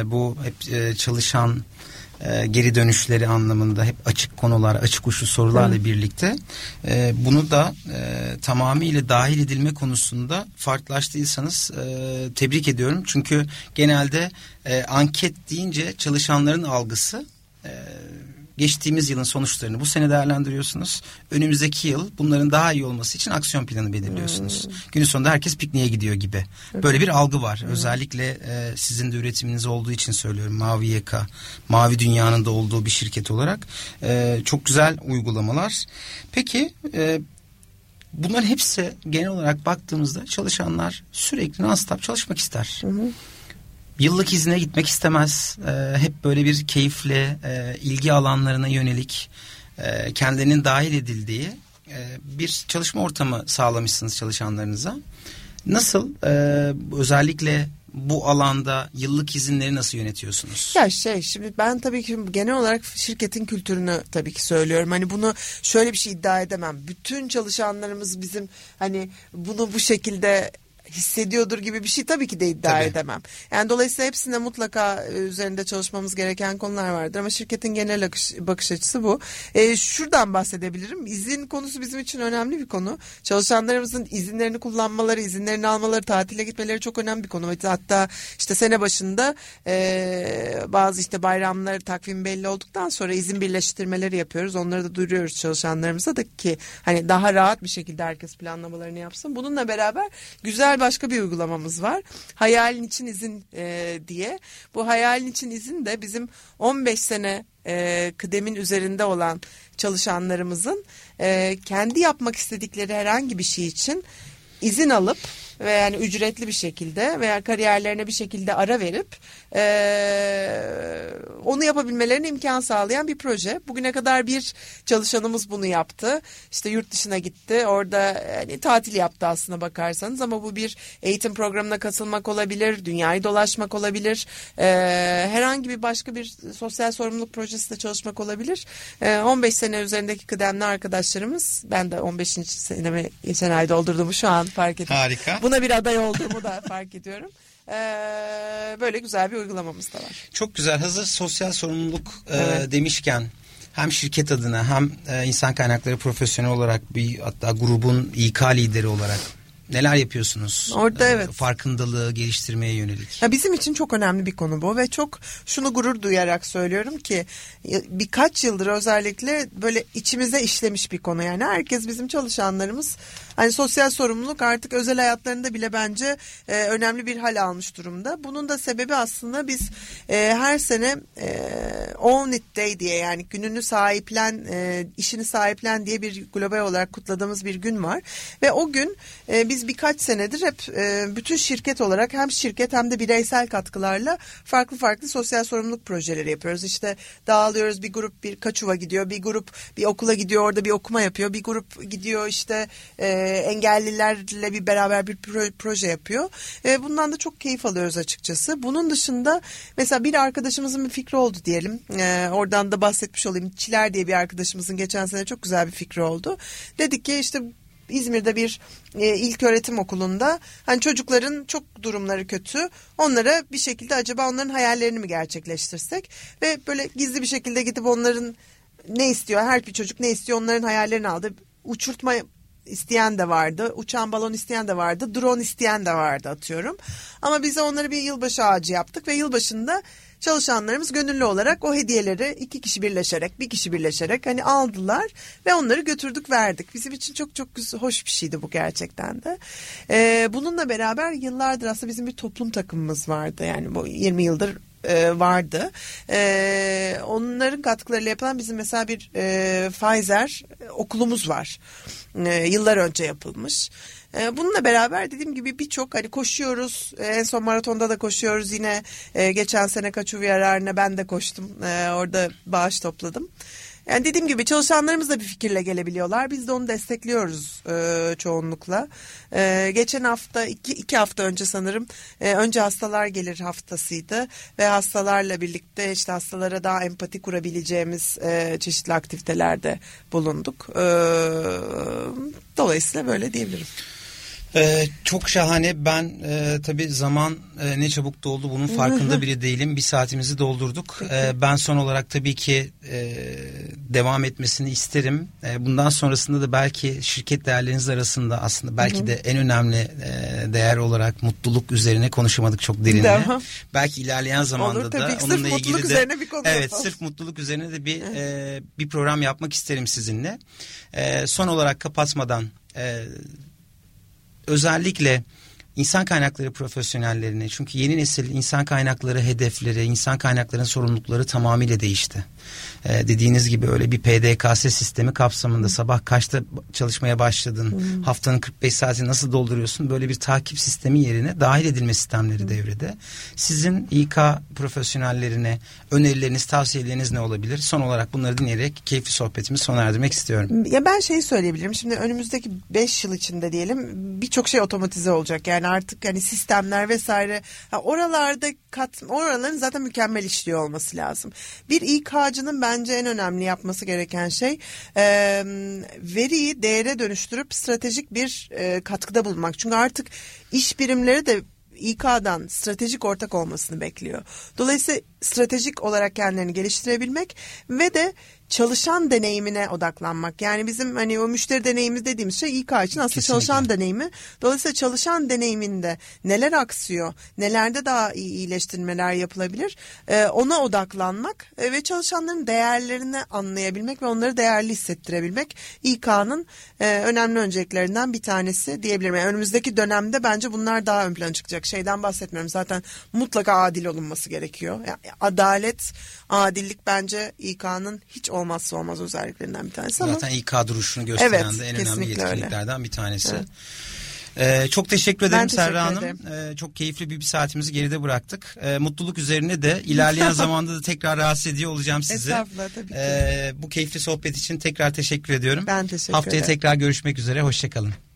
Bu hep çalışan geri dönüşleri anlamında hep açık konular, açık uçlu sorularla birlikte bunu da tamamıyla dahil edilme konusunda farklılaştıysanız tebrik ediyorum. Çünkü genelde anket deyince çalışanların algısı geçtiğimiz yılın sonuçlarını bu sene değerlendiriyorsunuz. Önümüzdeki yıl bunların daha iyi olması için aksiyon planı belirliyorsunuz. Günün sonunda herkes pikniğe gidiyor gibi. Böyle bir algı var. Özellikle sizin de üretiminiz olduğu için söylüyorum. Mavi Yaka, Mavi Dünya'nın da olduğu bir şirket olarak. Çok güzel uygulamalar. Peki bunların hepsi genel olarak baktığımızda çalışanlar sürekli non-stop çalışmak ister. Yıllık izine gitmek istemez. Hep böyle bir keyifle ilgi alanlarına yönelik kendilerinin dahil edildiği bir çalışma ortamı sağlamışsınız çalışanlarınıza. Nasıl özellikle bu alanda yıllık izinleri nasıl yönetiyorsunuz? Ya şimdi ben tabii ki genel olarak şirketin kültürünü tabii ki söylüyorum. Hani bunu şöyle bir şey iddia edemem. Bütün çalışanlarımız bizim hani bunu bu şekilde hissediyordur gibi bir şey tabii ki de iddia edemem. Yani dolayısıyla hepsinde mutlaka üzerinde çalışmamız gereken konular vardır ama şirketin genel bakış açısı bu. Şuradan bahsedebilirim. İzin konusu bizim için önemli bir konu. Çalışanlarımızın izinlerini kullanmaları, izinlerini almaları, tatile gitmeleri çok önemli bir konu. Hatta işte sene başında bazı işte bayramlar, takvim belli olduktan sonra izin birleştirmeleri yapıyoruz. Onları da duyuruyoruz çalışanlarımıza da ki hani daha rahat bir şekilde herkes planlamalarını yapsın. Bununla beraber güzel başka bir uygulamamız var. Hayalin için izin diye. Bu hayalin için izin de bizim 15 sene kıdemin üzerinde olan çalışanlarımızın kendi yapmak istedikleri herhangi bir şey için izin alıp ve yani ücretli bir şekilde veya kariyerlerine bir şekilde ara verip onu yapabilmelerine imkan sağlayan bir proje. Bugüne kadar bir çalışanımız bunu yaptı. İşte yurt dışına gitti. Orada yani tatil yaptı aslına bakarsanız, ama bu bir eğitim programına katılmak olabilir, dünyayı dolaşmak olabilir, herhangi bir başka bir sosyal sorumluluk projesinde çalışmak olabilir. 15 sene üzerindeki kıdemli arkadaşlarımız, ben de 15. senemi geçen ay doldurduğumu şu an fark ettim. Harika. Buna bir aday olduğumu da fark ediyorum. Böyle güzel bir uygulamamız da var. Çok güzel. Hazır sosyal sorumluluk evet, demişken, hem şirket adına hem insan kaynakları profesyonel olarak, bir hatta grubun İK lideri olarak neler yapıyorsunuz? Orada evet, farkındalığı geliştirmeye yönelik. Ya bizim için çok önemli bir konu bu ve çok şunu gurur duyarak söylüyorum ki birkaç yıldır özellikle böyle içimize işlemiş bir konu. Yani herkes, bizim çalışanlarımız, hani sosyal sorumluluk artık özel hayatlarında bile bence önemli bir hal almış durumda. Bunun da sebebi aslında biz her sene Own It Day diye, yani gününü sahiplen, işini sahiplen diye bir global olarak kutladığımız bir gün var. Ve o gün biz birkaç senedir hep bütün şirket olarak hem şirket hem de bireysel katkılarla farklı farklı sosyal sorumluluk projeleri yapıyoruz. İşte dağılıyoruz, bir grup bir kaçuva gidiyor, bir grup bir okula gidiyor, orada bir okuma yapıyor, bir grup gidiyor işte engellilerle bir beraber bir proje yapıyor. Bundan da çok keyif alıyoruz açıkçası. Bunun dışında mesela bir arkadaşımızın bir fikri oldu diyelim. Oradan da bahsetmiş olayım. Çiler diye bir arkadaşımızın geçen sene çok güzel bir fikri oldu. Dedik ki işte İzmir'de bir ilköğretim okulunda hani çocukların çok durumları kötü, onlara bir şekilde acaba onların hayallerini mi gerçekleştirsek ve böyle gizli bir şekilde gidip onların ne istiyor, her bir çocuk ne istiyor, onların hayallerini aldı. Uçurtma isteyen de vardı, uçan balon isteyen de vardı, drone isteyen de vardı atıyorum. Ama biz onlara bir yılbaşı ağacı yaptık ve yılbaşında çalışanlarımız gönüllü olarak o hediyeleri iki kişi birleşerek, bir kişi birleşerek hani aldılar ve onları götürdük, verdik. Bizim için çok çok hoş bir şeydi bu gerçekten de. Bununla beraber yıllardır aslında bizim bir toplum takımımız vardı. Yani bu 20 yıldır vardı. Onların katkılarıyla yapılan bizim mesela bir Pfizer okulumuz var. Yıllar önce yapılmış. Bununla beraber dediğim gibi birçok hani koşuyoruz. En son maratonda da koşuyoruz yine. Geçen sene Kaçuvi yararına ben de koştum. Orada bağış topladım. Yani dediğim gibi çalışanlarımız da bir fikirle gelebiliyorlar. Biz de onu destekliyoruz çoğunlukla. Geçen hafta, iki hafta önce sanırım, önce hastalar gelir haftasıydı. Ve hastalarla birlikte işte hastalara daha empati kurabileceğimiz çeşitli aktivitelerde bulunduk. Dolayısıyla böyle diyebilirim. Çok şahane. Ben tabii zaman ne çabuk doldu, bunun farkında bile değilim. Bir saatimizi doldurduk. Ben son olarak tabii ki devam etmesini isterim. Bundan sonrasında da belki şirket değerleriniz arasında aslında belki de en önemli değer olarak mutluluk üzerine konuşamadık çok derinle. Devam. Belki ilerleyen zamanda olur, da onunla sırf ilgili mutluluk de üzerine bir konu, evet, sırf mutluluk üzerine de bir program yapmak isterim sizinle. Son olarak kapatmadan özellikle insan kaynakları profesyonellerine, çünkü yeni nesil insan kaynakları hedefleri, insan kaynaklarının sorumlulukları tamamıyla değişti. Dediğiniz gibi öyle bir PDKS sistemi kapsamında sabah kaçta çalışmaya başladın, haftanın 45 saati nasıl dolduruyorsun, böyle bir takip sistemi yerine dahil edilme sistemleri devrede. Sizin İK profesyonellerine önerileriniz, tavsiyeleriniz ne olabilir? Son olarak bunları dinleyerek keyifli sohbetimizi sona erdirmek istiyorum. Ya ben şeyi söyleyebilirim. Şimdi önümüzdeki 5 yıl içinde diyelim birçok şey otomatize olacak. Yani artık hani sistemler vesaire, oralarda oraların zaten mükemmel işliyor olması lazım. Bir İK'cının bence en önemli yapması gereken şey veriyi değere dönüştürüp stratejik bir katkıda bulunmak. Çünkü artık iş birimleri de İK'dan stratejik ortak olmasını bekliyor. Dolayısıyla stratejik olarak kendilerini geliştirebilmek ve de çalışan deneyimine odaklanmak. Yani bizim hani o müşteri deneyimi dediğimiz şey İK için aslında çalışan deneyimi. Dolayısıyla çalışan deneyiminde neler aksıyor, nelerde daha iyi iyileştirmeler yapılabilir, ona odaklanmak ve çalışanların değerlerini anlayabilmek ve onları değerli hissettirebilmek İK'nın önemli önceliklerinden bir tanesi diyebilirim. Yani önümüzdeki dönemde bence bunlar daha ön plana çıkacak. Şeyden bahsetmiyorum zaten, mutlaka adil olunması gerekiyor. Yani adalet, adillik bence İK'nın hiç olmazsa olmaz özelliklerinden bir tanesi. Zaten İK duruşunu gösteren de en önemli yetkinliklerden bir tanesi. Evet. Çok teşekkür ederim Serra Hanım. Çok keyifli bir saatimizi geride bıraktık. Mutluluk üzerine de ilerleyen zamanda da tekrar rahatsız ediyor olacağım sizi. Estağfurullah, tabii ki. Bu keyifli sohbet için tekrar teşekkür ediyorum. Ben teşekkür ederim. Haftaya tekrar görüşmek üzere. Hoşçakalın.